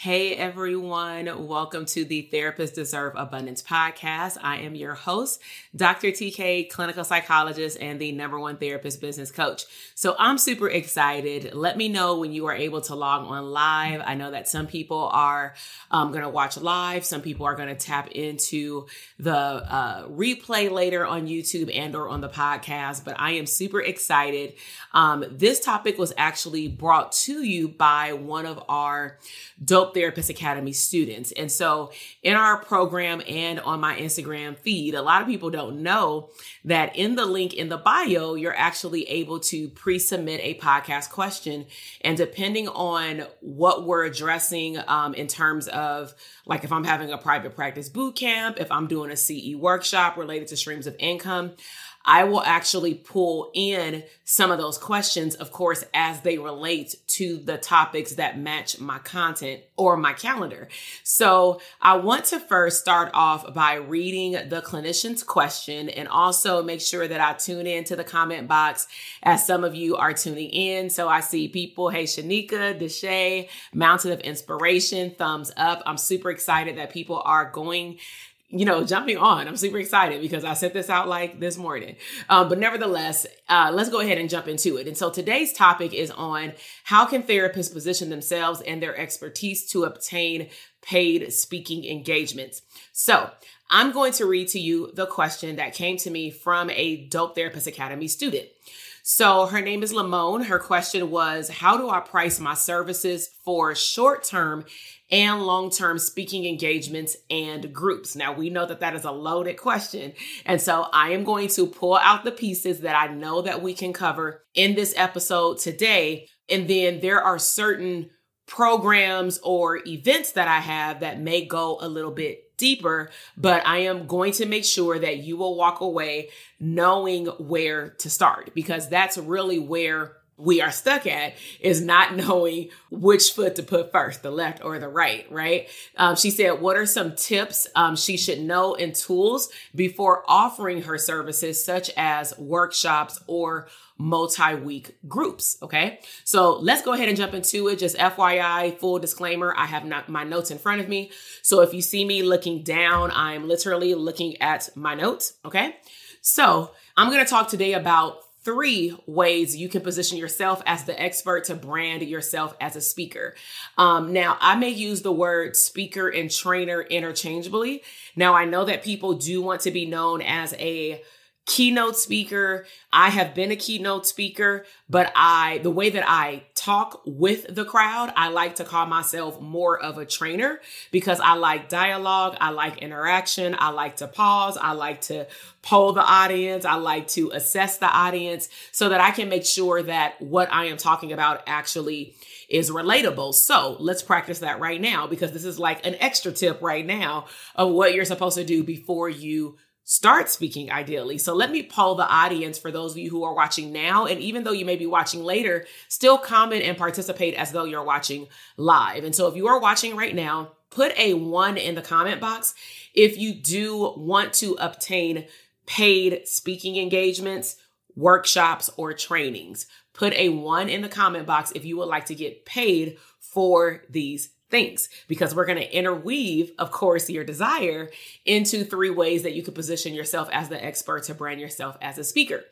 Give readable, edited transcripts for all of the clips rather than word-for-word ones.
Hey everyone, welcome to the Therapists Deserve Abundance podcast. I am your host, Dr. TK, clinical psychologist and the #1 therapist business coach. So I'm super excited. Let me know when you are able to log on live. I know that some people are going to watch live. Some people are going to tap into the replay later on YouTube and or on the podcast, but I am super excited. This topic was actually brought to you by one of our Dope Therapist Academy students. And so in our program and on my Instagram feed, a lot of people don't know that in the link in the bio, you're actually able to pre-submit a podcast question. And depending on what we're addressing in terms of, like, if I'm having a private practice boot camp, if I'm doing a CE workshop related to streams of income, I will actually pull in some of those questions, of course, as they relate to the topics that match my content or my calendar. So I want to first start off by reading the clinician's question and also make sure that I tune into the comment box as some of you are tuning in. So I see people, hey, Shanika, Deshay, Mountain of Inspiration, thumbs up. I'm super excited that people are going jumping on. I'm super excited because I sent this out like this morning. But nevertheless, let's go ahead and jump into it. And so today's topic is on how can therapists position themselves and their expertise to obtain paid speaking engagements. So I'm going to read to you the question that came to me from a Dope Therapist Academy student. So her name is Lamone. Her question was, how do I price my services for short-term and long-term speaking engagements and groups? Now, we know that that is a loaded question. And so I am going to pull out the pieces that I know that we can cover in this episode today. And then there are certain programs or events that I have that may go a little bit deeper, but I am going to make sure that you will walk away knowing where to start, because that's really where we are stuck at, is not knowing which foot to put first, the left or the right, right? She said, what are some tips she should know and tools before offering her services, such as workshops or multi-week groups? Okay. So let's go ahead and jump into it. Just FYI, full disclaimer, I have not my notes in front of me. So if you see me looking down, I'm literally looking at my notes. Okay. So I'm going to talk today about 3 ways you can position yourself as the expert to brand yourself as a speaker. Now, I may use the word speaker and trainer interchangeably. Now, I know that people do want to be known as a keynote speaker. I have been a keynote speaker, but the way that I talk with the crowd, I like to call myself more of a trainer, because I like dialogue. I like interaction. I like to pause. I like to poll the audience. I like to assess the audience so that I can make sure that what I am talking about actually is relatable. So let's practice that right now, because this is like an extra tip right now of what you're supposed to do before you start speaking, ideally. So let me poll the audience for those of you who are watching now. And even though you may be watching later, still comment and participate as though you're watching live. And so if you are watching right now, put a 1 in the comment box if you do want to obtain paid speaking engagements, workshops, or trainings. Put a 1 in the comment box if you would like to get paid for these things, because we're going to interweave, of course, your desire into 3 ways that you can position yourself as the expert to brand yourself as a speaker.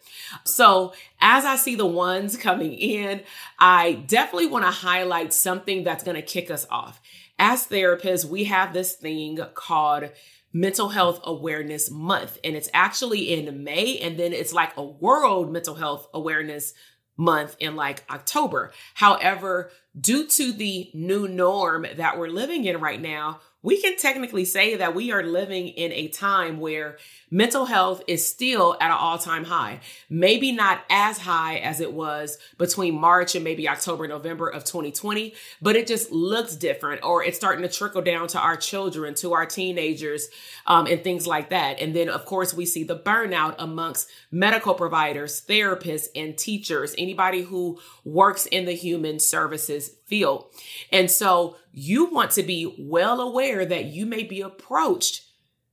So as I see the ones coming in, I definitely want to highlight something that's going to kick us off. As therapists, we have this thing called Mental Health Awareness Month, and it's actually in May, and then it's like a World Mental Health Awareness Month in like October. However, due to the new norm that we're living in right now, we can technically say that we are living in a time where mental health is still at an all-time high. Maybe not as high as it was between March and maybe October, November of 2020, but it just looks different, or it's starting to trickle down to our children, to our teenagers, and things like that. And then, of course, we see the burnout amongst medical providers, therapists, and teachers, anybody who works in the human services field. And so you want to be well aware that you may be approached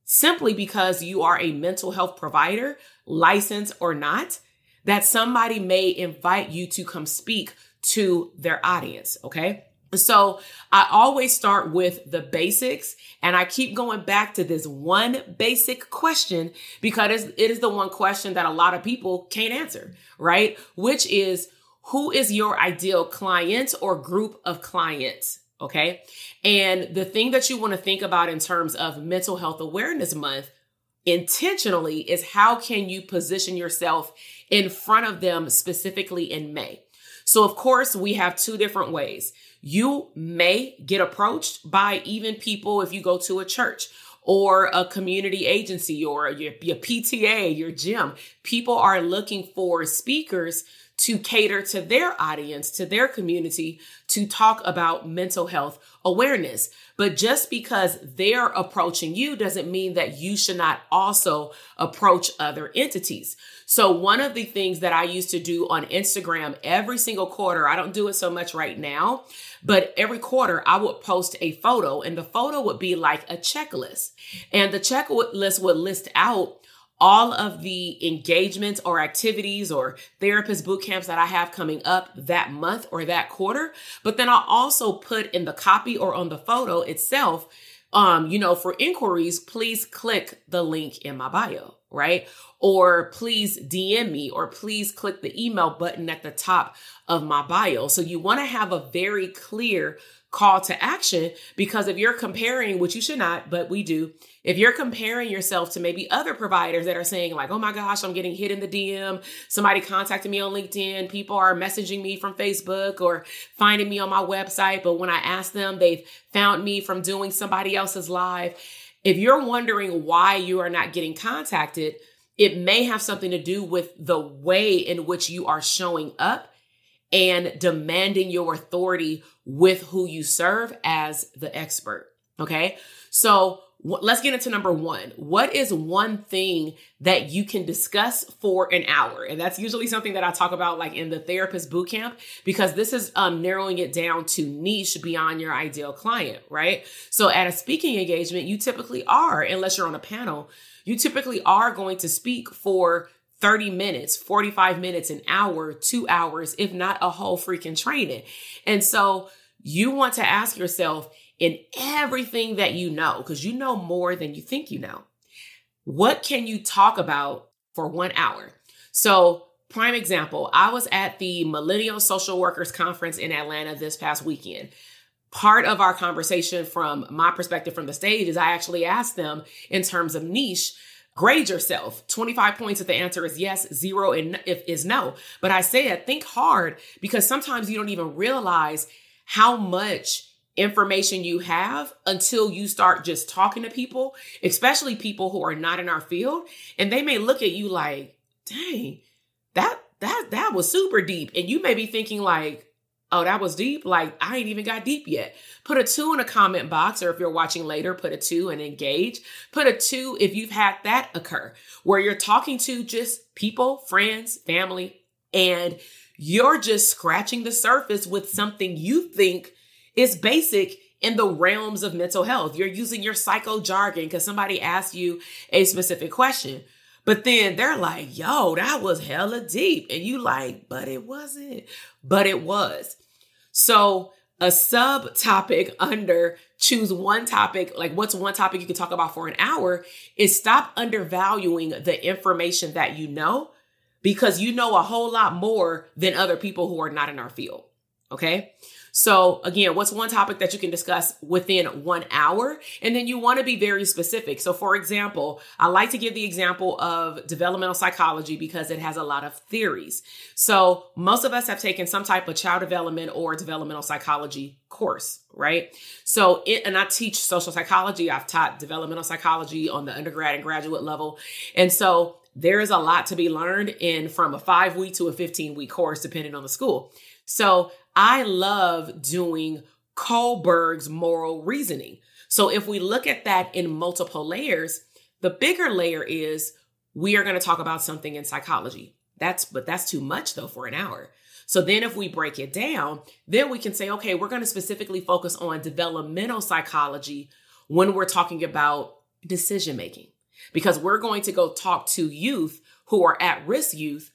simply because you are a mental health provider, licensed or not, that somebody may invite you to come speak to their audience. Okay. So I always start with the basics, and I keep going back to this one basic question because it is the one question that a lot of people can't answer, right? Which is, who is your ideal client or group of clients? Okay. And the thing that you want to think about in terms of Mental Health Awareness Month intentionally is, how can you position yourself in front of them specifically in May? So of course, we have two different ways. You may get approached by even people if you go to a church or a community agency or your PTA, your gym. People are looking for speakers to cater to their audience, to their community, to talk about mental health awareness. But just because they're approaching you doesn't mean that you should not also approach other entities. So one of the things that I used to do on Instagram every single quarter, I don't do it so much right now, but every quarter I would post a photo, and the photo would be like a checklist. And the checklist would list out all of the engagements or activities or therapist boot camps that I have coming up that month or that quarter. But then I'll also put in the copy or on the photo itself, for inquiries, please click the link in my bio, right? Or please DM me, or please click the email button at the top of my bio. So you want to have a very clear call to action, because if you're comparing, which you should not, but we do, if you're comparing yourself to maybe other providers that are saying like, oh my gosh, I'm getting hit in the DM. Somebody contacted me on LinkedIn. People are messaging me from Facebook or finding me on my website. But when I ask them, they've found me from doing somebody else's live. If you're wondering why you are not getting contacted, it may have something to do with the way in which you are showing up and demanding your authority with who you serve as the expert. Okay. So let's get into number one. What is one thing that you can discuss for an hour? And that's usually something that I talk about like in the therapist bootcamp, because this is narrowing it down to niche beyond your ideal client, right? So at a speaking engagement, you typically are, unless you're on a panel, you typically are going to speak for 30 minutes, 45 minutes, an hour, 2 hours, if not a whole freaking training. And so you want to ask yourself, in everything that you know, because you know more than you think you know, what can you talk about for 1 hour? So prime example, I was at the Millennial Social Workers Conference in Atlanta this past weekend. Part of our conversation from my perspective from the stage is I actually asked them in terms of niche, grade yourself, 25 points if the answer is yes, 0 if is no. But I said, think hard, because sometimes you don't even realize how much information you have until you start just talking to people, especially people who are not in our field. And they may look at you like, dang, that was super deep. And you may be thinking like, oh, that was deep. Like, I ain't even got deep yet. Put a 2 in a comment box, or if you're watching later, put a 2 and engage. Put a 2 if you've had that occur, where you're talking to just people, friends, family, and you're just scratching the surface with something you think is basic in the realms of mental health. You're using your psycho jargon because somebody asked you a specific question. But then they're like, yo, that was hella deep. And you like, but it wasn't, but it was. So a subtopic under choose one topic, like what's one topic you can talk about for an hour, is stop undervaluing the information that you know, because you know a whole lot more than other people who are not in our field. Okay. So again, what's one topic that you can discuss within 1 hour? And then you want to be very specific. So for example, I like to give the example of developmental psychology because it has a lot of theories. So most of us have taken some type of child development or developmental psychology course, right? So, and I teach social psychology. I've taught developmental psychology on the undergrad and graduate level. And so there is a lot to be learned in from a 5-week to a 15-week course, depending on the school. So I love doing Kohlberg's moral reasoning. So if we look at that in multiple layers, the bigger layer is we are going to talk about something in psychology. But that's too much though for an hour. So then if we break it down, then we can say, okay, we're going to specifically focus on developmental psychology when we're talking about decision-making, because we're going to go talk to youth who are at-risk youth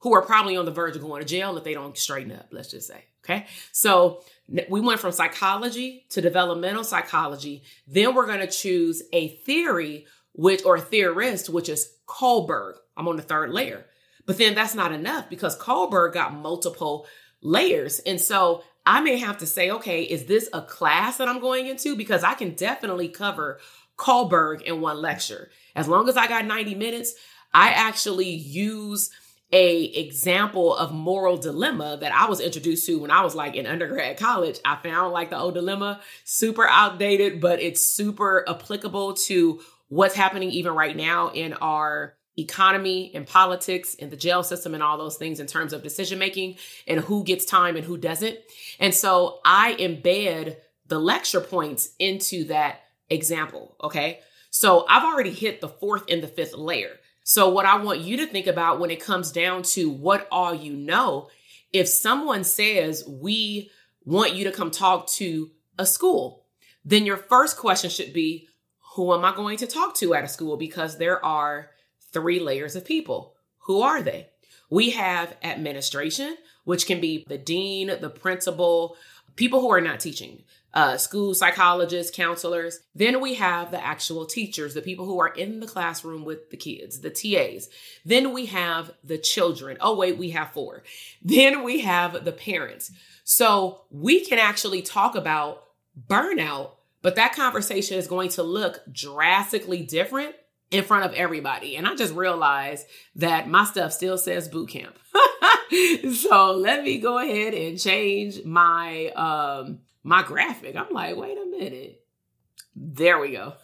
who are probably on the verge of going to jail if they don't straighten up, let's just say, okay? So we went from psychology to developmental psychology. Then we're going to choose a theory or theorist, which is Kohlberg. I'm on the third layer. But then that's not enough because Kohlberg got multiple layers. And so I may have to say, okay, is this a class that I'm going into? Because I can definitely cover Kohlberg in one lecture. As long as I got 90 minutes, I actually use a example of moral dilemma that I was introduced to when I was like in undergrad college. I found like the old dilemma, super outdated, but it's super applicable to what's happening even right now in our economy and politics and the jail system and all those things in terms of decision-making and who gets time and who doesn't. And so I embed the lecture points into that example. Okay. So I've already hit the fourth and the fifth layer. So what I want you to think about when it comes down to what all you know, if someone says, we want you to come talk to a school, then your first question should be, who am I going to talk to at a school? Because there are 3 layers of people. Who are they? We have administration, which can be the dean, the principal, people who are not teaching, school psychologists, counselors. Then we have the actual teachers, the people who are in the classroom with the kids, the TAs. Then we have the children. Oh, wait, we have 4. Then we have the parents. So we can actually talk about burnout, but that conversation is going to look drastically different in front of everybody. And I just realized that my stuff still says boot camp. So let me go ahead and change my my graphic. I'm like, wait a minute. There we go.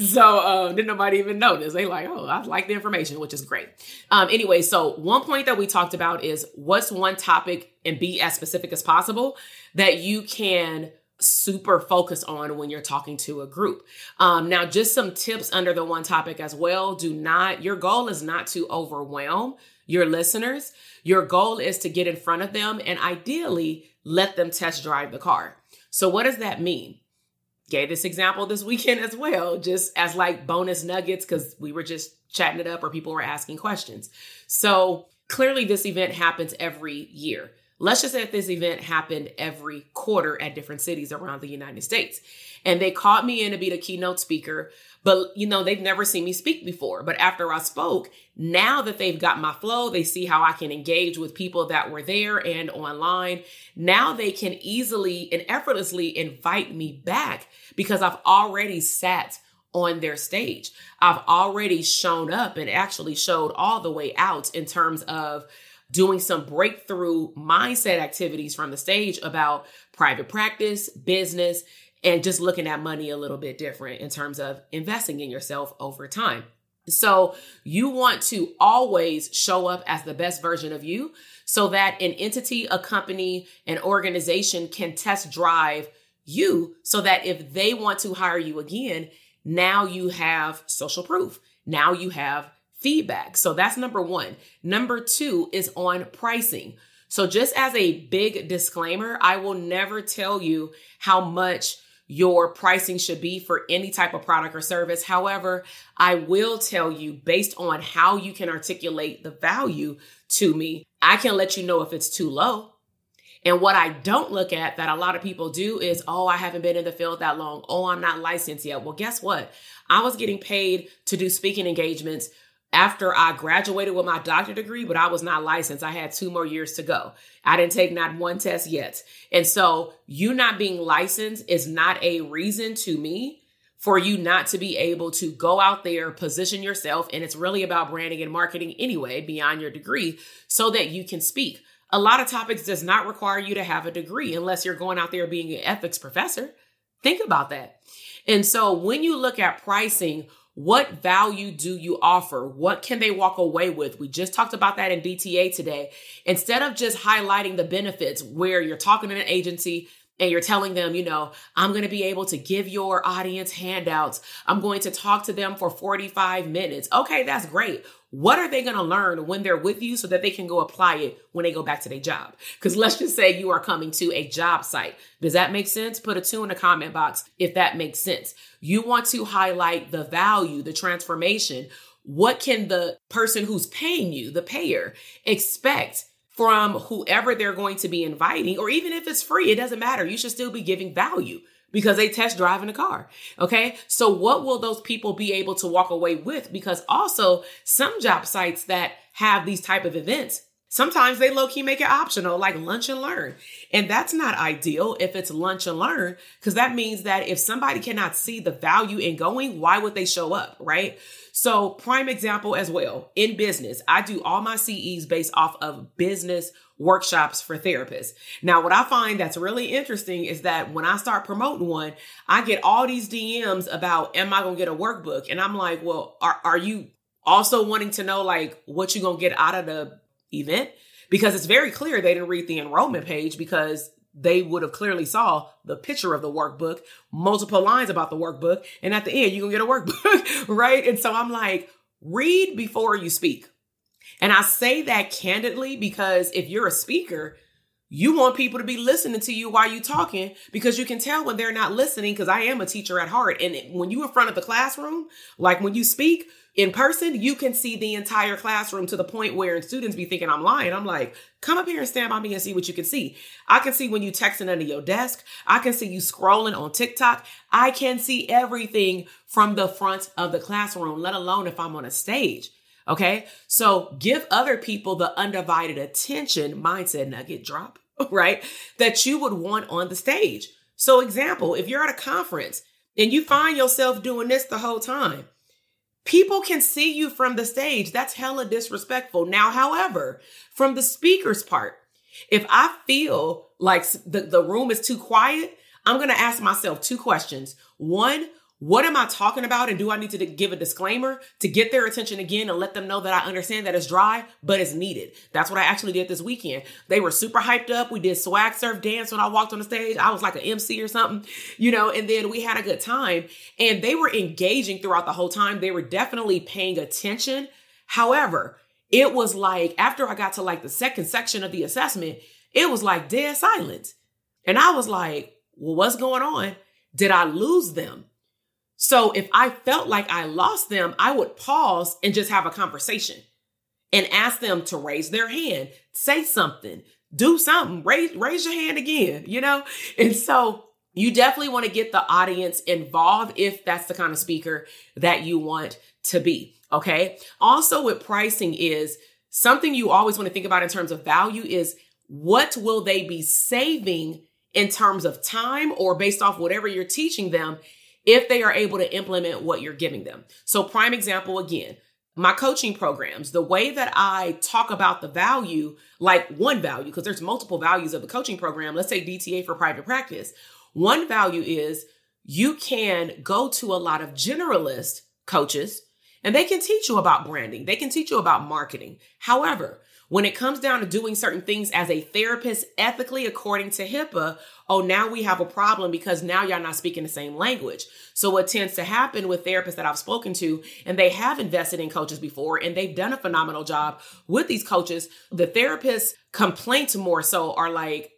So didn't nobody even notice. They like, oh, I like the information, which is great. Anyway, so one point that we talked about is what's one topic, and be as specific as possible, that you can super focused on when you're talking to a group. Now, just some tips under the one topic as well. Your goal is not to overwhelm your listeners. Your goal is to get in front of them and ideally let them test drive the car. So what does that mean? Gave this example this weekend as well, just as like bonus nuggets, because we were just chatting it up or people were asking questions. So clearly this event happens every year. Let's just say that this event happened every quarter at different cities around the United States. And they called me in to be the keynote speaker, but they've never seen me speak before. But after I spoke, now that they've got my flow, they see how I can engage with people that were there and online. Now they can easily and effortlessly invite me back because I've already sat on their stage. I've already shown up and actually showed all the way out in terms of doing some breakthrough mindset activities from the stage about private practice, business, and just looking at money a little bit different in terms of investing in yourself over time. So you want to always show up as the best version of you so that an entity, a company, an organization can test drive you so that if they want to hire you again, now you have social proof. Now you have feedback. So that's number 1. Number 2 is on pricing. So just as a big disclaimer, I will never tell you how much your pricing should be for any type of product or service. However, I will tell you based on how you can articulate the value to me, I can let you know if it's too low. And what I don't look at that a lot of people do is, oh, I haven't been in the field that long. Oh, I'm not licensed yet. Well, guess what? I was getting paid to do speaking engagements after I graduated with my doctorate degree, but I was not licensed. I had 2 more years to go. I didn't take not one test yet. And so you not being licensed is not a reason to me for you not to be able to go out there, position yourself. And it's really about branding and marketing anyway, beyond your degree, so that you can speak. A lot of topics does not require you to have a degree unless you're going out there being an ethics professor. Think about that. And so when you look at pricing, what value do you offer? What can they walk away with? We just talked about that in BTA today. Instead of just highlighting the benefits where you're talking to an agency and you're telling them, you know, I'm going to be able to give your audience handouts. I'm going to talk to them for 45 minutes. Okay, that's great. What are they going to learn when they're with you so that they can go apply it when they go back to their job? Because let's just say you are coming to a job site. Does that make sense? Put a 2 in the comment box if that makes sense. You want to highlight the value, the transformation. What can the person who's paying you, the payer, expect from whoever they're going to be inviting? Or even if it's free, it doesn't matter. You should still be giving value, because they test drive in a car. Okay. So what will those people be able to walk away with? Because also some job sites that have these type of events, sometimes they low key make it optional, like lunch and learn. And that's not ideal if it's lunch and learn, because that means that if somebody cannot see the value in going, why would they show up? Right. So prime example as well in business, I do all my CEs based off of business workshops for therapists. Now, what I find that's really interesting is that when I start promoting one, I get all these DMs about, am I going to get a workbook? And I'm like, well, are you also wanting to know like what you're going to get out of the event? Because it's very clear they didn't read the enrollment page, because they would have clearly saw the picture of the workbook, multiple lines about the workbook. And at the end, you're going to get a workbook, right? And so I'm like, read before you speak. And I say that candidly, because if you're a speaker, you want people to be listening to you while you're talking, because you can tell when they're not listening, because I am a teacher at heart. And when you're in front of the classroom, like when you speak in person, you can see the entire classroom to the point where students be thinking I'm lying. I'm like, come up here and stand by me and see what you can see. I can see when you texting under your desk. I can see you scrolling on TikTok. I can see everything from the front of the classroom, let alone if I'm on a stage. Okay, so give other people the undivided attention mindset nugget drop, right? That you would want on the stage. So example, if you're at a conference and you find yourself doing this the whole time, people can see you from the stage. That's hella disrespectful. Now, however, from the speaker's part, if I feel like the room is too quiet, I'm going to ask myself 2 questions. One, what am I talking about? And do I need to give a disclaimer to get their attention again and let them know that I understand that it's dry, but it's needed? That's what I actually did this weekend. They were super hyped up. We did swag surf dance when I walked on the stage. I was like an MC or something, you know, and then we had a good time and they were engaging throughout the whole time. They were definitely paying attention. However, it was like after I got to like the second section of the assessment, it was like dead silence. And I was like, well, what's going on? Did I lose them? So if I felt like I lost them, I would pause and just have a conversation and ask them to raise their hand, say something, do something, raise your hand again, you know? And so you definitely want to get the audience involved if that's the kind of speaker that you want to be, okay? Also with pricing is something you always want to think about in terms of value is what will they be saving in terms of time or based off whatever you're teaching them if they are able to implement what you're giving them. So prime example, again, my coaching programs, the way that I talk about the value, like one value, because there's multiple values of the coaching program. Let's say DTA for private practice. One value is you can go to a lot of generalist coaches and they can teach you about branding. They can teach you about marketing. However, when it comes down to doing certain things as a therapist ethically according to HIPAA, oh, now we have a problem because now y'all not speaking the same language. So what tends to happen with therapists that I've spoken to, and they have invested in coaches before, and they've done a phenomenal job with these coaches, the therapists' complaints more so are like,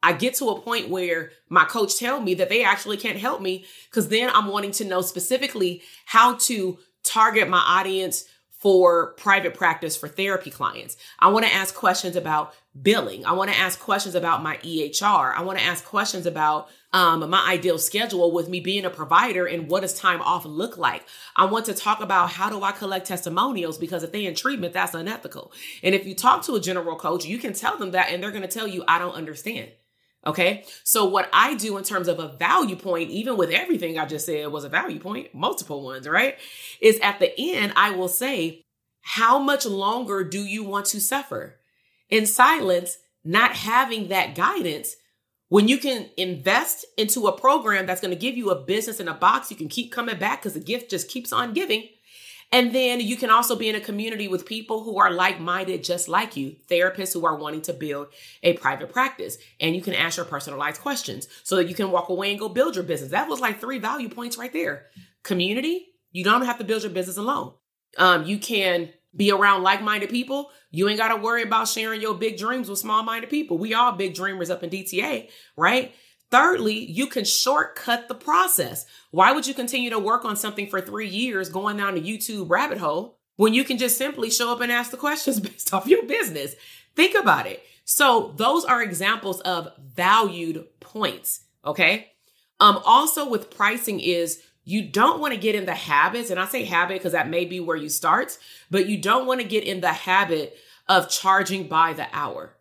I get to a point where my coach tell me that they actually can't help me because then I'm wanting to know specifically how to target my audience for private practice for therapy clients. I want to ask questions about billing. I want to ask questions about my EHR. I want to ask questions about my ideal schedule with me being a provider and what does time off look like. I want to talk about how do I collect testimonials, because if they're in treatment, that's unethical. And if you talk to a general coach, you can tell them that and they're going to tell you, I don't understand. Okay. So what I do in terms of a value point, even with everything I just said was a value point, multiple ones, right? Is at the end, I will say, how much longer do you want to suffer in silence, not having that guidance, when you can invest into a program that's going to give you a business in a box, you can keep coming back because the gift just keeps on giving. And then you can also be in a community with people who are like-minded, just like you, therapists who are wanting to build a private practice. And you can ask your personalized questions so that you can walk away and go build your business. That was like 3 value points right there. Community, you don't have to build your business alone. You can be around like-minded people. You ain't got to worry about sharing your big dreams with small-minded people. We all big dreamers up in DTA, right? Thirdly, you can shortcut the process. Why would you continue to work on something for 3 years going down the YouTube rabbit hole when you can just simply show up and ask the questions based off your business? Think about it. So those are examples of valued points, okay? Also with pricing is you don't want to get in the habits, and I say habit because that may be where you start, but you don't want to get in the habit of charging by the hour.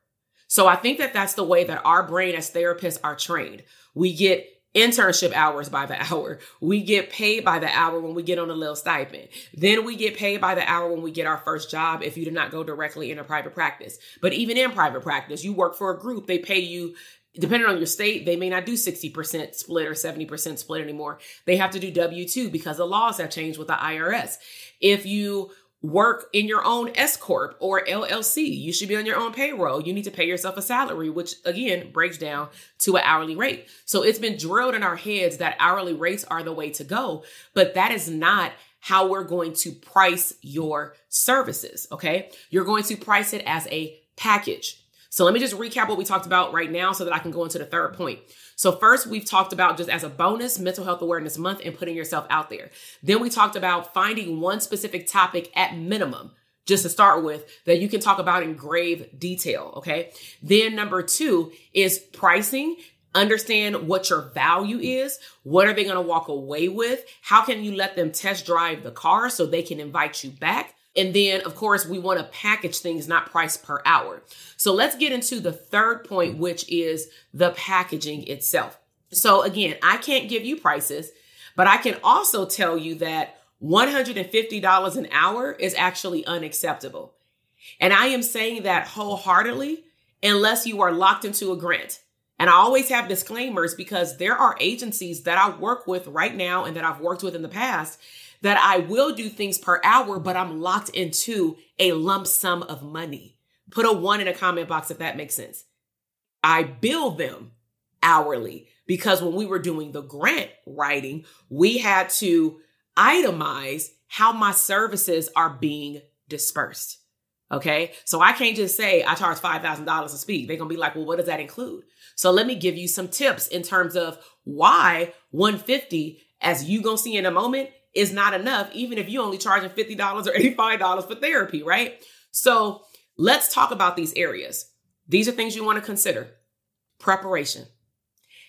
So I think that that's the way that our brain as therapists are trained. We get internship hours by the hour. We get paid by the hour when we get on a little stipend. Then we get paid by the hour when we get our first job if you do not go directly into private practice. But even in private practice, you work for a group, they pay you, depending on your state, they may not do 60% split or 70% split anymore. They have to do W-2 because the laws have changed with the IRS. If you work in your own S-Corp or LLC, you should be on your own payroll. You need to pay yourself a salary, which again, breaks down to an hourly rate. So it's been drilled in our heads that hourly rates are the way to go, but that is not how we're going to price your services, okay? You're going to price it as a package. So let me just recap what we talked about right now so that I can go into the third point. So first, we've talked about just as a bonus, Mental Health Awareness Month and putting yourself out there. Then we talked about finding one specific topic at minimum, just to start with, that you can talk about in grave detail, okay? Then number 2 is pricing. Understand what your value is. What are they going to walk away with? How can you let them test drive the car so they can invite you back? And then, of course, we want to package things, not price per hour. So let's get into the third point, which is the packaging itself. So again, I can't give you prices, but I can also tell you that $150 an hour is actually unacceptable. And I am saying that wholeheartedly, unless you are locked into a grant. And I always have disclaimers because there are agencies that I work with right now and that I've worked with in the past that I will do things per hour, but I'm locked into a lump sum of money. Put a 1 in a comment box if that makes sense. I bill them hourly because when we were doing the grant writing, we had to itemize how my services are being dispersed, okay? So I can't just say I charge $5,000 a speak. They're gonna be like, well, what does that include? So let me give you some tips in terms of why $150, as you gonna see in a moment, is not enough, even if you only charging $50 or $85 for therapy, right? So let's talk about these areas. These are things you want to consider. Preparation.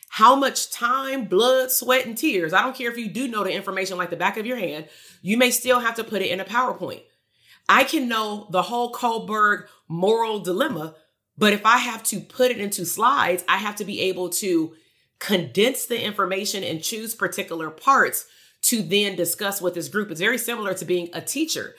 How much time, blood, sweat, and tears? I don't care if you do know the information like the back of your hand, you may still have to put it in a PowerPoint. I can know the whole Kohlberg moral dilemma, but if I have to put it into slides, I have to be able to condense the information and choose particular parts to then discuss with this group. It's very similar to being a teacher.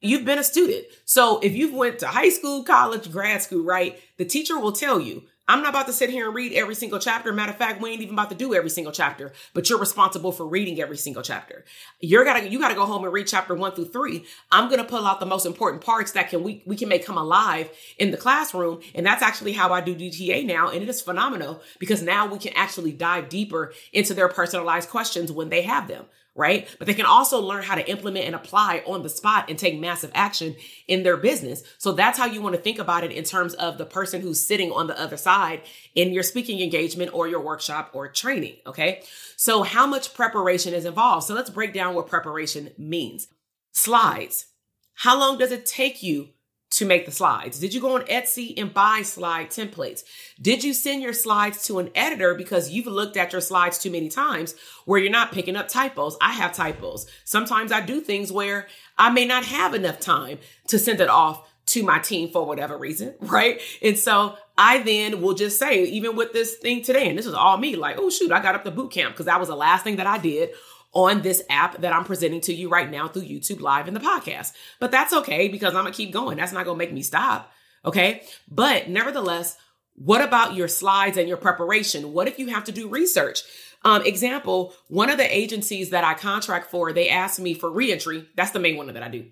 You've been a student. So if you've went to high school, college, grad school, right? The teacher will tell you, I'm not about to sit here and read every single chapter. Matter of fact, we ain't even about to do every single chapter, but you're responsible for reading every single chapter. You gotta go home and read chapter 1 through 3. I'm gonna pull out the most important parts that we can make come alive in the classroom. And that's actually how I do DTA now. And it is phenomenal because now we can actually dive deeper into their personalized questions when they have them. Right? But they can also learn how to implement and apply on the spot and take massive action in their business. So that's how you want to think about it in terms of the person who's sitting on the other side in your speaking engagement or your workshop or training. Okay. So how much preparation is involved? So let's break down what preparation means. Slides. How long does it take you to make the slides? Did you go on Etsy and buy slide templates? Did you send your slides to an editor because you've looked at your slides too many times where you're not picking up typos? I have typos. Sometimes I do things where I may not have enough time to send it off to my team for whatever reason, right? And so I then will just say, even with this thing today, and this was all me, like, oh shoot, I got up to boot camp because that was the last thing that I did on this app that I'm presenting to you right now through YouTube Live and the podcast. But that's okay because I'm gonna keep going. That's not gonna make me stop, okay? But nevertheless, what about your slides and your preparation? What if you have to do research? Example, one of the agencies that I contract for, they asked me for reentry. That's the main one that I do.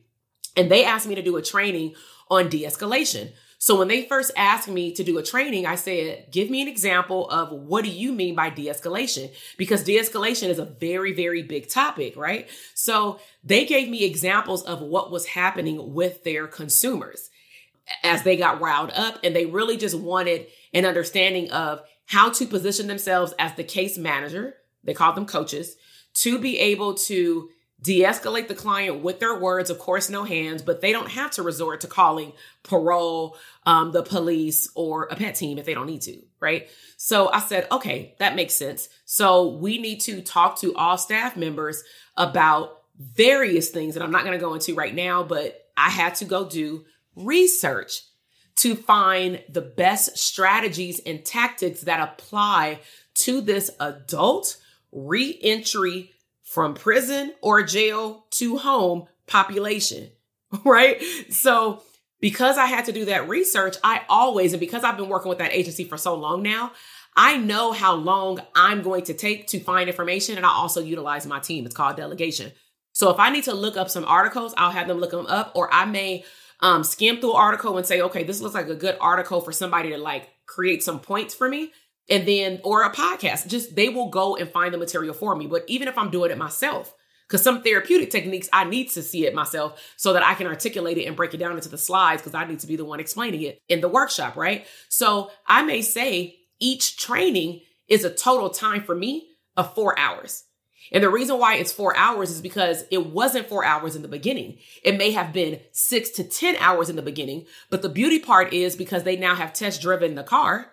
And they asked me to do a training on de-escalation. So when they first asked me to do a training, I said, give me an example of what do you mean by de-escalation? Because de-escalation is a very, very big topic, right? So they gave me examples of what was happening with their consumers as they got riled up. And they really just wanted an understanding of how to position themselves as the case manager, they call them coaches, to be able to de-escalate the client with their words, of course, no hands, but they don't have to resort to calling parole, the police, or a pet team if they don't need to, right? So I said, okay, that makes sense. So we need to talk to all staff members about various things that I'm not going to go into right now, but I had to go do research to find the best strategies and tactics that apply to this adult re-entry from prison or jail to home population, right? So because I had to do that research, and because I've been working with that agency for so long now, I know how long I'm going to take to find information. And I also utilize my team. It's called delegation. So if I need to look up some articles, I'll have them look them up, or I may skim through an article and say, okay, this looks like a good article for somebody to like create some points for me. And then, or a podcast, just they will go and find the material for me. But even if I'm doing it myself, because some therapeutic techniques, I need to see it myself so that I can articulate it and break it down into the slides because I need to be the one explaining it in the workshop, right? So I may say each training is a total time for me of 4 hours. And the reason why it's 4 hours is because it wasn't 4 hours in the beginning. It may have been 6 to 10 hours in the beginning, but the beauty part is because they now have test driven the car,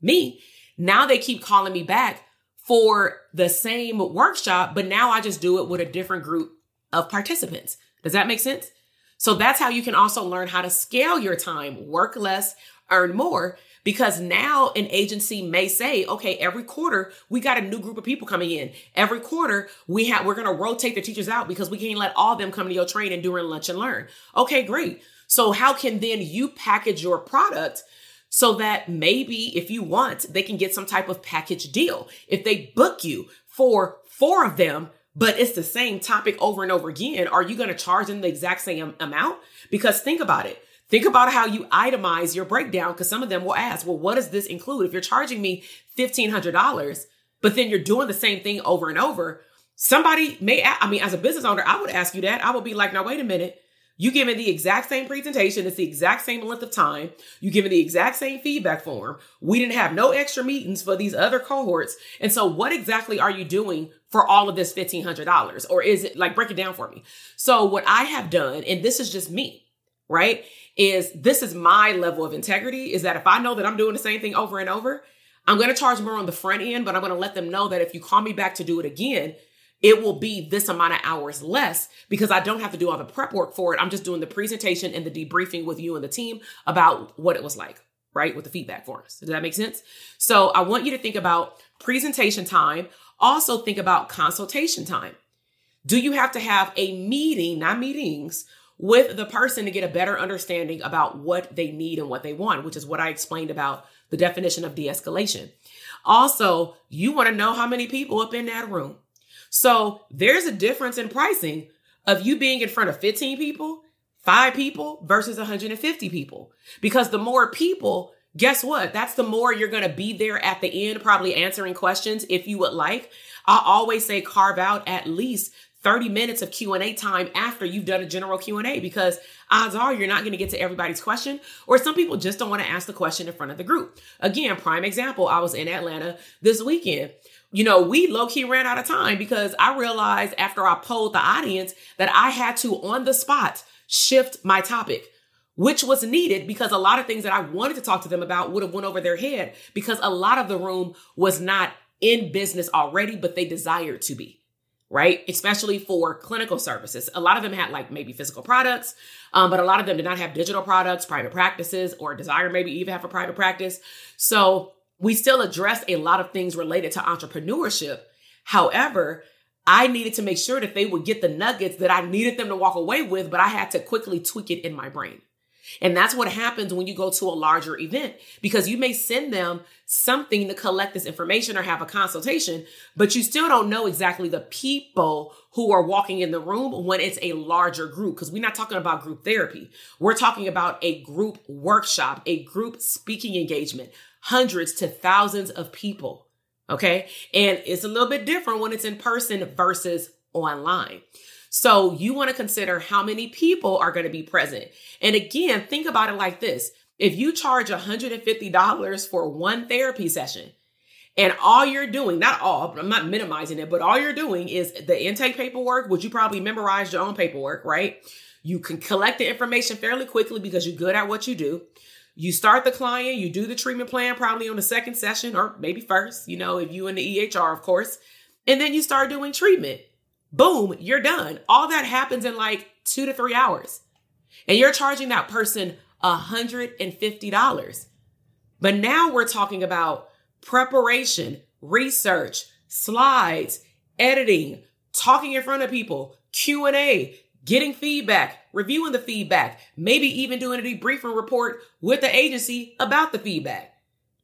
me, now they keep calling me back for the same workshop, but now I just do it with a different group of participants. Does that make sense? So that's how you can also learn how to scale your time, work less, earn more, because now an agency may say, okay, every quarter we got a new group of people coming in. Every quarter we're going to rotate the teachers out because we can't let all of them come to your training during lunch and learn. Okay, great. So how can then you package your product so that maybe if you want, they can get some type of package deal. If they book you for 4 of them, but it's the same topic over and over again, are you going to charge them the exact same amount? Because think about it. Think about how you itemize your breakdown, because some of them will ask, well, what does this include? If you're charging me $1,500, but then you're doing the same thing over and over, somebody may, as a business owner, I would ask you that. I would be like, now, wait a minute. You give it the exact same presentation. It's the exact same length of time. You give it the exact same feedback form. We didn't have no extra meetings for these other cohorts. And so what exactly are you doing for all of this $1,500? Or is it like, break it down for me. So what I have done, and this is just me, right? This is my level of integrity, is that if I know that I'm doing the same thing over and over, I'm going to charge more on the front end, but I'm going to let them know that if you call me back to do it again, it will be this amount of hours less because I don't have to do all the prep work for it. I'm just doing the presentation and the debriefing with you and the team about what it was like, right? With the feedback forms. Does that make sense? So I want you to think about presentation time. Also think about consultation time. Do you have to have a meeting, not meetings, with the person to get a better understanding about what they need and what they want, which is what I explained about the definition of de-escalation. Also, you want to know how many people up in that room. So there's a difference in pricing of you being in front of 15 people, 5 people versus 150 people, because the more people, guess what? That's the more you're going to be there at the end, probably answering questions if you would like. I always say carve out at least 30 minutes of Q&A time after you've done a general Q&A, because odds are you're not going to get to everybody's question, or some people just don't want to ask the question in front of the group. Again, prime example, I was in Atlanta this weekend. You know, we low-key ran out of time because I realized after I polled the audience that I had to, on the spot, shift my topic. which was needed because a lot of things that I wanted to talk to them about would have went over their head because a lot of the room was not in business already, but they desired to be, right? Especially for clinical services. A lot of them had like maybe physical products, but a lot of them did not have digital products, private practices, or desire maybe even have a private practice. So we still addressed a lot of things related to entrepreneurship. However, I needed to make sure that they would get the nuggets that I needed them to walk away with, but I had to quickly tweak it in my brain. And that's what happens when you go to a larger event, because you may send them something to collect this information or have a consultation, but you still don't know exactly the people who are walking in the room when it's a larger group, because we're not talking about group therapy. We're talking about a group workshop, a group speaking engagement, hundreds to thousands of people. Okay. And it's a little bit different when it's in person versus online. So you want to consider how many people are going to be present. And again, think about it like this. If you charge $150 for one therapy session and all you're doing, not all, I'm not minimizing it, but all you're doing is the intake paperwork, which you probably memorized your own paperwork, right? You can collect the information fairly quickly because you're good at what you do. You start the client, you do the treatment plan probably on the second session or maybe first, you know, if you in the EHR, of course, and then you start doing treatment. Boom, you're done. All that happens in like 2 to 3 hours and you're charging that person $150. But now we're talking about preparation, research, slides, editing, talking in front of people, Q&A, getting feedback, reviewing the feedback, maybe even doing a debriefing report with the agency about the feedback.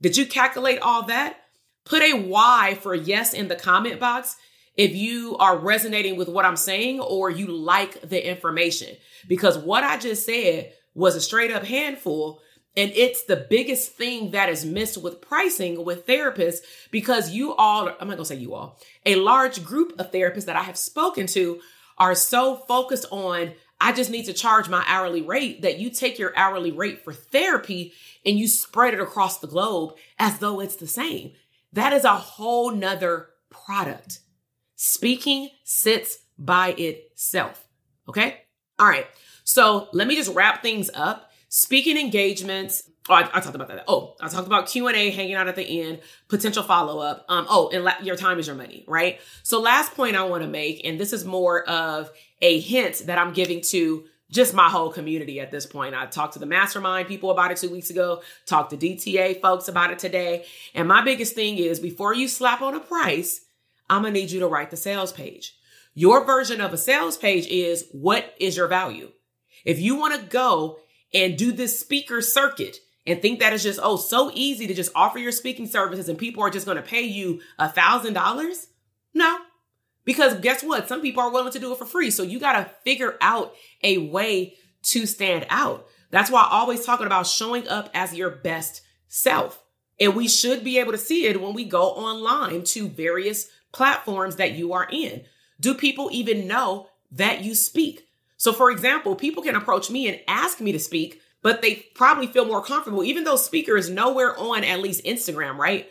Did you calculate all that? Put a why for yes in the comment box if you are resonating with what I'm saying or you like the information, because what I just said was a straight up handful. And it's the biggest thing that is missed with pricing with therapists, because you all, I'm not gonna say you all, a large group of therapists that I have spoken to are so focused on, I just need to charge my hourly rate, that you take your hourly rate for therapy and you spread it across the globe as though it's the same. That is a whole nother product. Speaking sits by itself. Okay. All right. So let me just wrap things up. Speaking engagements. Oh, I talked about that. Oh, I talked about Q&A, hanging out at the end, potential follow-up. Your time is your money, right? So last point I want to make, and this is more of a hint that I'm giving to just my whole community at this point. I talked to the mastermind people about it 2 weeks ago, talked to DTA folks about it today. And my biggest thing is, before you slap on a price, I'm going to need you to write the sales page. Your version of a sales page is, what is your value? If you want to go and do this speaker circuit and think that it's just, oh, so easy to just offer your speaking services and people are just going to pay you $1,000. No, because guess what? Some people are willing to do it for free. So you got to figure out a way to stand out. That's why I always talking about showing up as your best self. And we should be able to see it when we go online to various platforms that you are in. Do people even know that you speak? So for example, people can approach me and ask me to speak, but they probably feel more comfortable, even though speaker is nowhere on at least Instagram, right?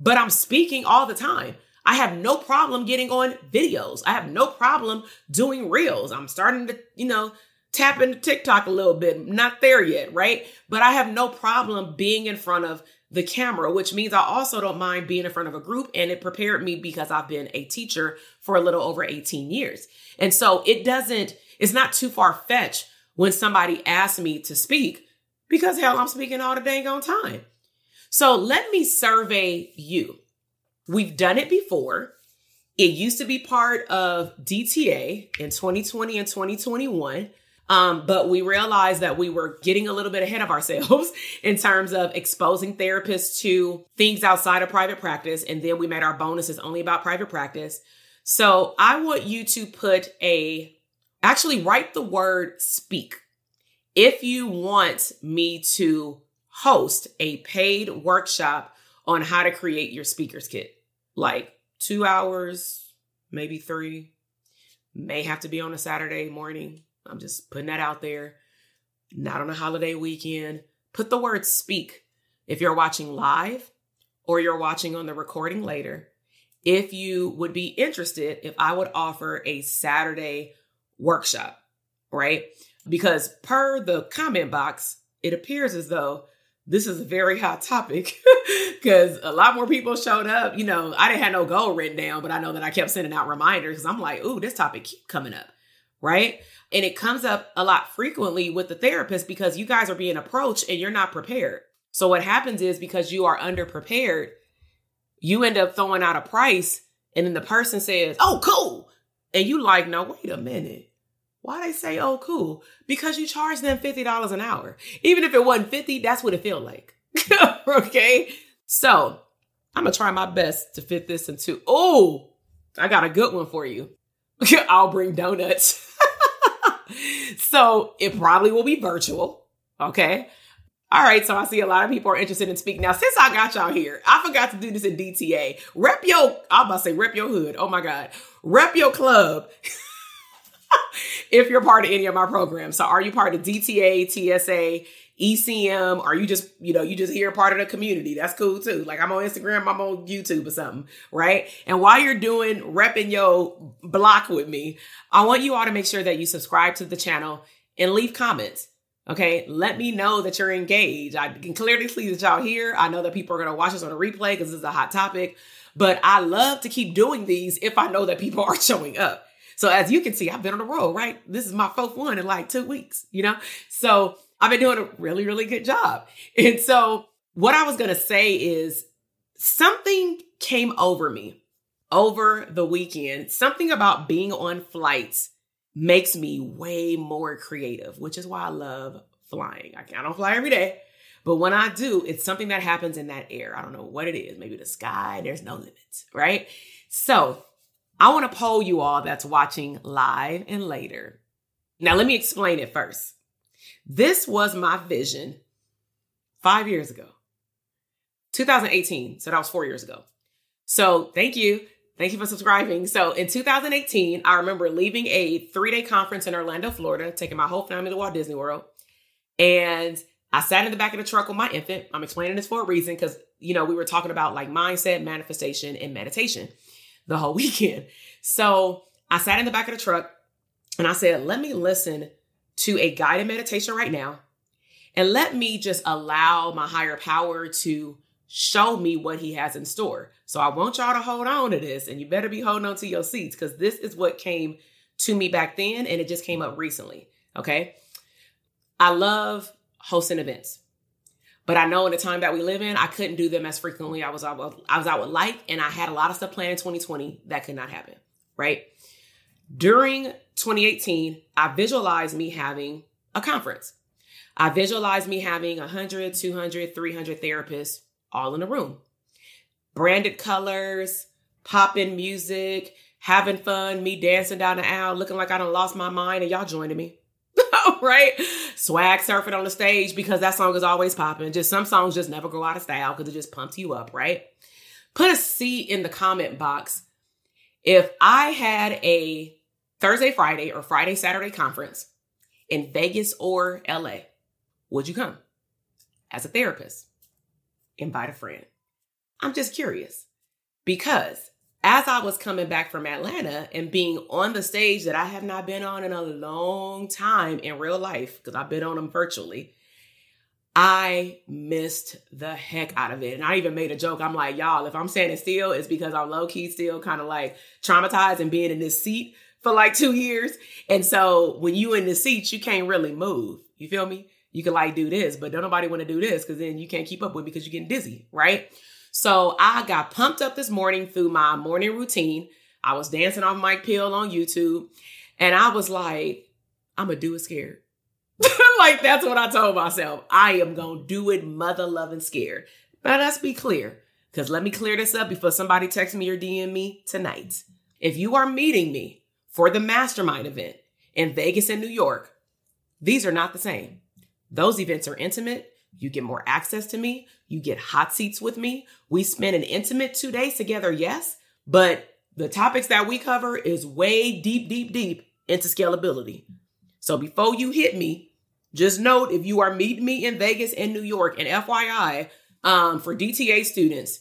But I'm speaking all the time. I have no problem getting on videos. I have no problem doing reels. I'm starting to, tap into TikTok a little bit. Not there yet, right? But I have no problem being in front of the camera, which means I also don't mind being in front of a group. And it prepared me because I've been a teacher for a little over 18 years. And so it's not too far-fetched when somebody asks me to speak, because hell, I'm speaking all the dang on time. So let me survey you. We've done it before. It used to be part of DTA in 2020 and 2021. But we realized that we were getting a little bit ahead of ourselves in terms of exposing therapists to things outside of private practice. And then we made our bonuses only about private practice. So I want you to actually write the word speak. If you want me to host a paid workshop on how to create your speaker's kit, like 2 hours, maybe 3, may have to be on a Saturday morning. I'm just putting that out there. Not on a holiday weekend. Put the word speak. If you're watching live or you're watching on the recording later, if you would be interested, if I would offer a Saturday workshop. right? Because per the comment box, it appears as though this is a very hot topic because a lot more people showed up. You know, I didn't have no goal written down, but I know that I kept sending out reminders because I'm like, ooh, this topic keep coming up, right? And it comes up a lot frequently with the therapist because you guys are being approached and you're not prepared. So what happens is because you are underprepared, you end up throwing out a price and then the person says, oh, cool. And you like, no, wait a minute. Why they say, oh, cool? Because you charge them $50 an hour. Even if it wasn't 50, that's what it feel like. Okay. So I'm going to try my best to fit this into, oh, I got a good one for you. I'll bring donuts. So it probably will be virtual. Okay. All right. So I see a lot of people are interested in speaking. Now, since I got y'all here, I forgot to do this in DTA. Rep your hood. Oh my God. Rep your club. If you're part of any of my programs. So are you part of DTA, TSA, ECM? Are you just, you just here part of the community? That's cool too. Like I'm on Instagram, I'm on YouTube or something, right? And while you're doing repping your block with me, I want you all to make sure that you subscribe to the channel and leave comments. Okay. Let me know that you're engaged. I can clearly see that y'all here. I know that people are going to watch this on a replay because this is a hot topic, but I love to keep doing these if I know that people are showing up. So as you can see, I've been on the road, right? This is my fourth one in like 2 weeks, So I've been doing a really, really good job. And so what I was going to say is something came over me over the weekend. Something about being on flights makes me way more creative, which is why I love flying. I don't fly every day, but when I do, it's something that happens in that air. I don't know what it is. Maybe the sky, there's no limits, right? So I want to poll you all that's watching live and later. Now, let me explain it first. This was my vision 5 years ago, 2018. So that was 4 years ago. So thank you. Thank you for subscribing. So in 2018, I remember leaving a 3-day conference in Orlando, Florida, taking my whole family to Walt Disney World. And I sat in the back of the truck with my infant. I'm explaining this for a reason because, we were talking about like mindset, manifestation, and meditation the whole weekend. So I sat in the back of the truck and I said, let me listen to a guided meditation right now. And let me just allow my higher power to show me what he has in store. So I want y'all to hold on to this and you better be holding on to your seats because this is what came to me back then. And it just came up recently. Okay. I love hosting events, but I know in the time that we live in, I couldn't do them as frequently. I was out with life and I had a lot of stuff planned in 2020 that could not happen, right? During 2018, I visualized me having a conference. I visualized me having 100, 200, 300 therapists all in a room. Branded colors, popping music, having fun, me dancing down the aisle, looking like I done lost my mind and y'all joining me. Right? Swag surfing on the stage because that song is always popping. Just some songs just never go out of style because it just pumps you up, right? Put a C in the comment box. If I had a Thursday, Friday or Friday, Saturday conference in Vegas or LA, would you come as a therapist? Invite a friend. I'm just curious because as I was coming back from Atlanta and being on the stage that I have not been on in a long time in real life, because I've been on them virtually, I missed the heck out of it. And I even made a joke. I'm like, y'all, if I'm standing still, it's because I'm low key still kind of like traumatized and being in this seat for like 2 years. And so when you in the seat, you can't really move. You feel me? You can like do this, but don't nobody want to do this because then you can't keep up with me because you're getting dizzy, right? So I got pumped up this morning through my morning routine. I was dancing off Mike Peele on YouTube and I was like, I'm going to do it scared. Like that's what I told myself. I am going to do it mother loving scared. But let's be clear because let me clear this up before somebody texts me or DM me tonight. If you are meeting me for the mastermind event in Vegas and New York, these are not the same. Those events are intimate. You get more access to me. You get hot seats with me. We spend an intimate 2 days together, yes, but the topics that we cover is way deep, deep, deep into scalability. So before you hit me, just note if you are meeting me in Vegas and New York, and FYI, for DTA students,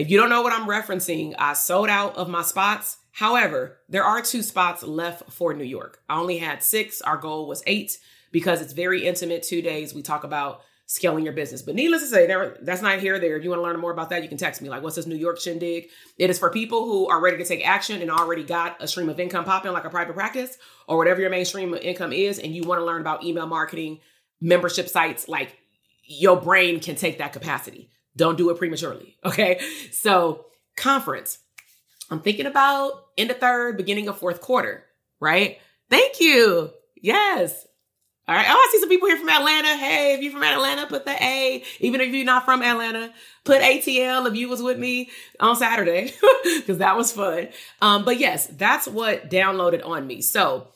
If you don't know what I'm referencing, I sold out of my spots. However, there are 2 spots left for New York. I only had 6. Our goal was 8 because it's very intimate. 2 days. We talk about scaling your business. But needless to say, that's not here or there. If you want to learn more about that, you can text me. Like, what's this New York shindig? It is for people who are ready to take action and already got a stream of income popping, like a private practice or whatever your main stream of income is. And you want to learn about email marketing, membership sites, like your brain can take that capacity. Don't do it prematurely. Okay. So conference, I'm thinking about end of third, beginning of fourth quarter, right? Thank you. Yes. All right. Oh, I see some people here from Atlanta. Hey, if you're from Atlanta, put the A. Even if you're not from Atlanta, put ATL if you was with me on Saturday because that was fun. But yes, that's what downloaded on me. So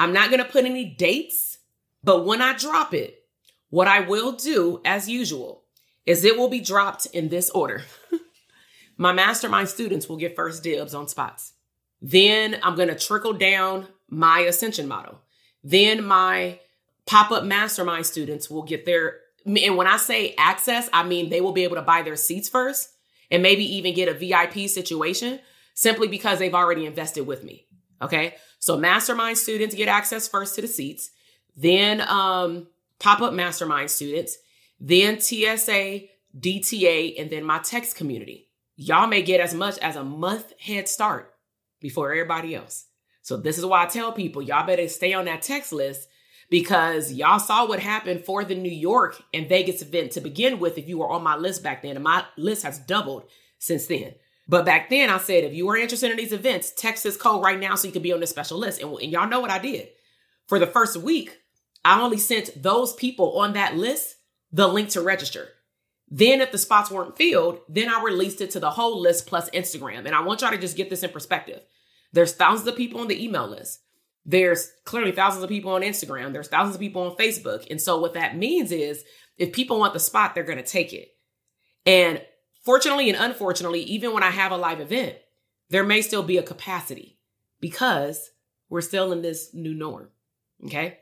I'm not going to put any dates, but when I drop it, what I will do as usual is it will be dropped in this order. My mastermind students will get first dibs on spots. Then I'm going to trickle down my Ascension model. Then my pop-up mastermind students will get their, and when I say access, I mean they will be able to buy their seats first and maybe even get a VIP situation simply because they've already invested with me, okay? So mastermind students get access first to the seats, then pop-up mastermind students, then TSA, DTA, and then my text community. Y'all may get as much as a month head start before everybody else. So this is why I tell people, y'all better stay on that text list because y'all saw what happened for the New York and Vegas event to begin with if you were on my list back then. And my list has doubled since then. But back then I said, if you were interested in these events, text this code right now so you can be on this special list. And y'all know what I did. For the first week, I only sent those people on that list the link to register. Then if the spots weren't filled, then I released it to the whole list plus Instagram. And I want y'all to just get this in perspective. There's thousands of people on the email list. There's clearly thousands of people on Instagram. There's thousands of people on Facebook. And so what that means is if people want the spot, they're going to take it. And fortunately and unfortunately, even when I have a live event, there may still be a capacity because we're still in this new norm. Okay.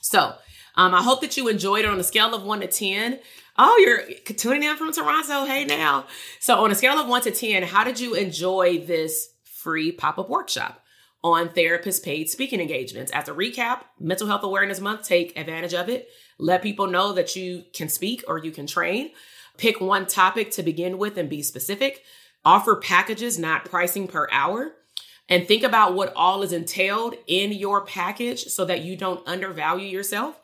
So I hope that you enjoyed it on a scale of 1 to 10. Oh, you're tuning in from Toronto. Hey now. So on a scale of 1 to 10, how did you enjoy this free pop-up workshop on therapist paid speaking engagements? As a recap, Mental Health Awareness Month, take advantage of it. Let people know that you can speak or you can train. Pick one topic to begin with and be specific. Offer packages, not pricing per hour. And think about what all is entailed in your package so that you don't undervalue yourself.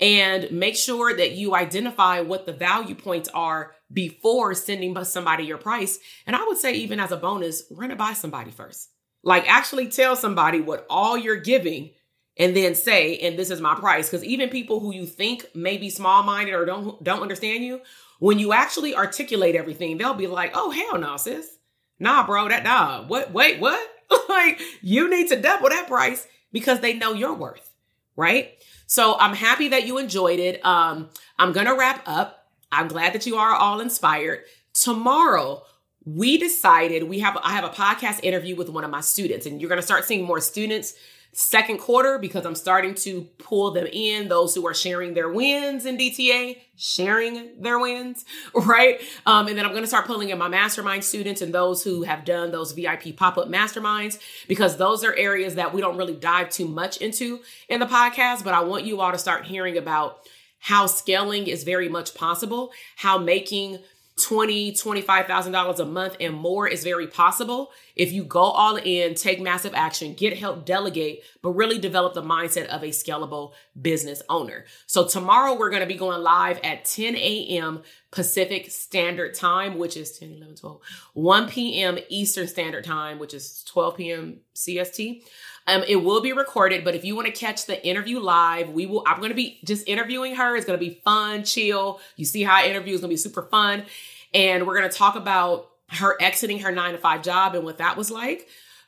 And make sure that you identify what the value points are before sending somebody your price. And I would say even as a bonus, run it by somebody first. Like actually tell somebody what all you're giving and then say, and this is my price. Because even people who you think may be small-minded or don't understand you, when you actually articulate everything, they'll be like, oh, hell no, sis. Nah, bro, what? Like you need to double that price because they know your worth, right? So I'm happy that you enjoyed it. I'm going to wrap up. I'm glad that you are all inspired. Tomorrow, we decided I have a podcast interview with one of my students, and you're going to start seeing more students second quarter because I'm starting to pull them in, those who are sharing their wins in DTA, sharing their wins, right? And then I'm going to start pulling in my mastermind students and those who have done those VIP pop-up masterminds because those are areas that we don't really dive too much into in the podcast, but I want you all to start hearing about how scaling is very much possible, how making $20,000, $25,000 a month and more is very possible. If you go all in, take massive action, get help, delegate, but really develop the mindset of a scalable business owner. So tomorrow we're going to be going live at 10 a.m. Pacific Standard Time, which is 10, 11, 12, 1 p.m. Eastern Standard Time, which is 12 p.m. CST. It will be recorded, but if you want to catch the interview live, I'm going to be just interviewing her. It's going to be fun, chill. You see how I interview is going to be super fun. And we're going to talk about her exiting her 9-to-5 job and what that was like.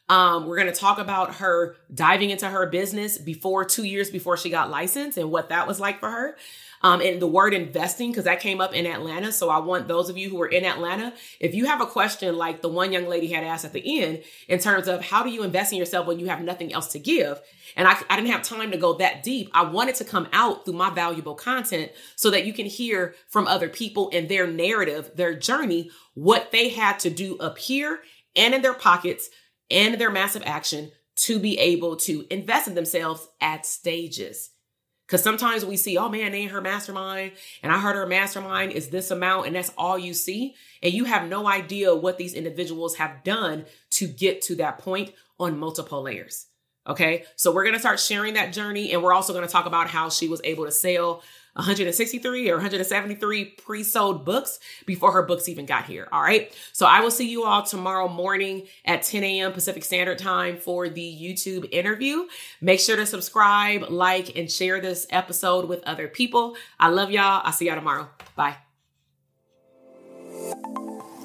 We're going to talk about her diving into her business 2 years before she got licensed and what that was like for her. And the word investing, because that came up in Atlanta. So I want those of you who are in Atlanta, if you have a question like the one young lady had asked at the end in terms of how do you invest in yourself when you have nothing else to give? And I didn't have time to go that deep. I wanted to come out through my valuable content so that you can hear from other people and their narrative, their journey, what they had to do up here and in their pockets and their massive action to be able to invest in themselves at stages. Because sometimes we see, oh man, they ain't her mastermind. And I heard her mastermind is this amount. And that's all you see. And you have no idea what these individuals have done to get to that point on multiple layers. Okay. So we're going to start sharing that journey. And we're also going to talk about how she was able to sell 163 or 173 pre-sold books before her books even got here. All right. So I will see you all tomorrow morning at 10 a.m. Pacific Standard Time for the YouTube interview. Make sure to subscribe, like, and share this episode with other people. I love y'all. I'll see y'all tomorrow. Bye.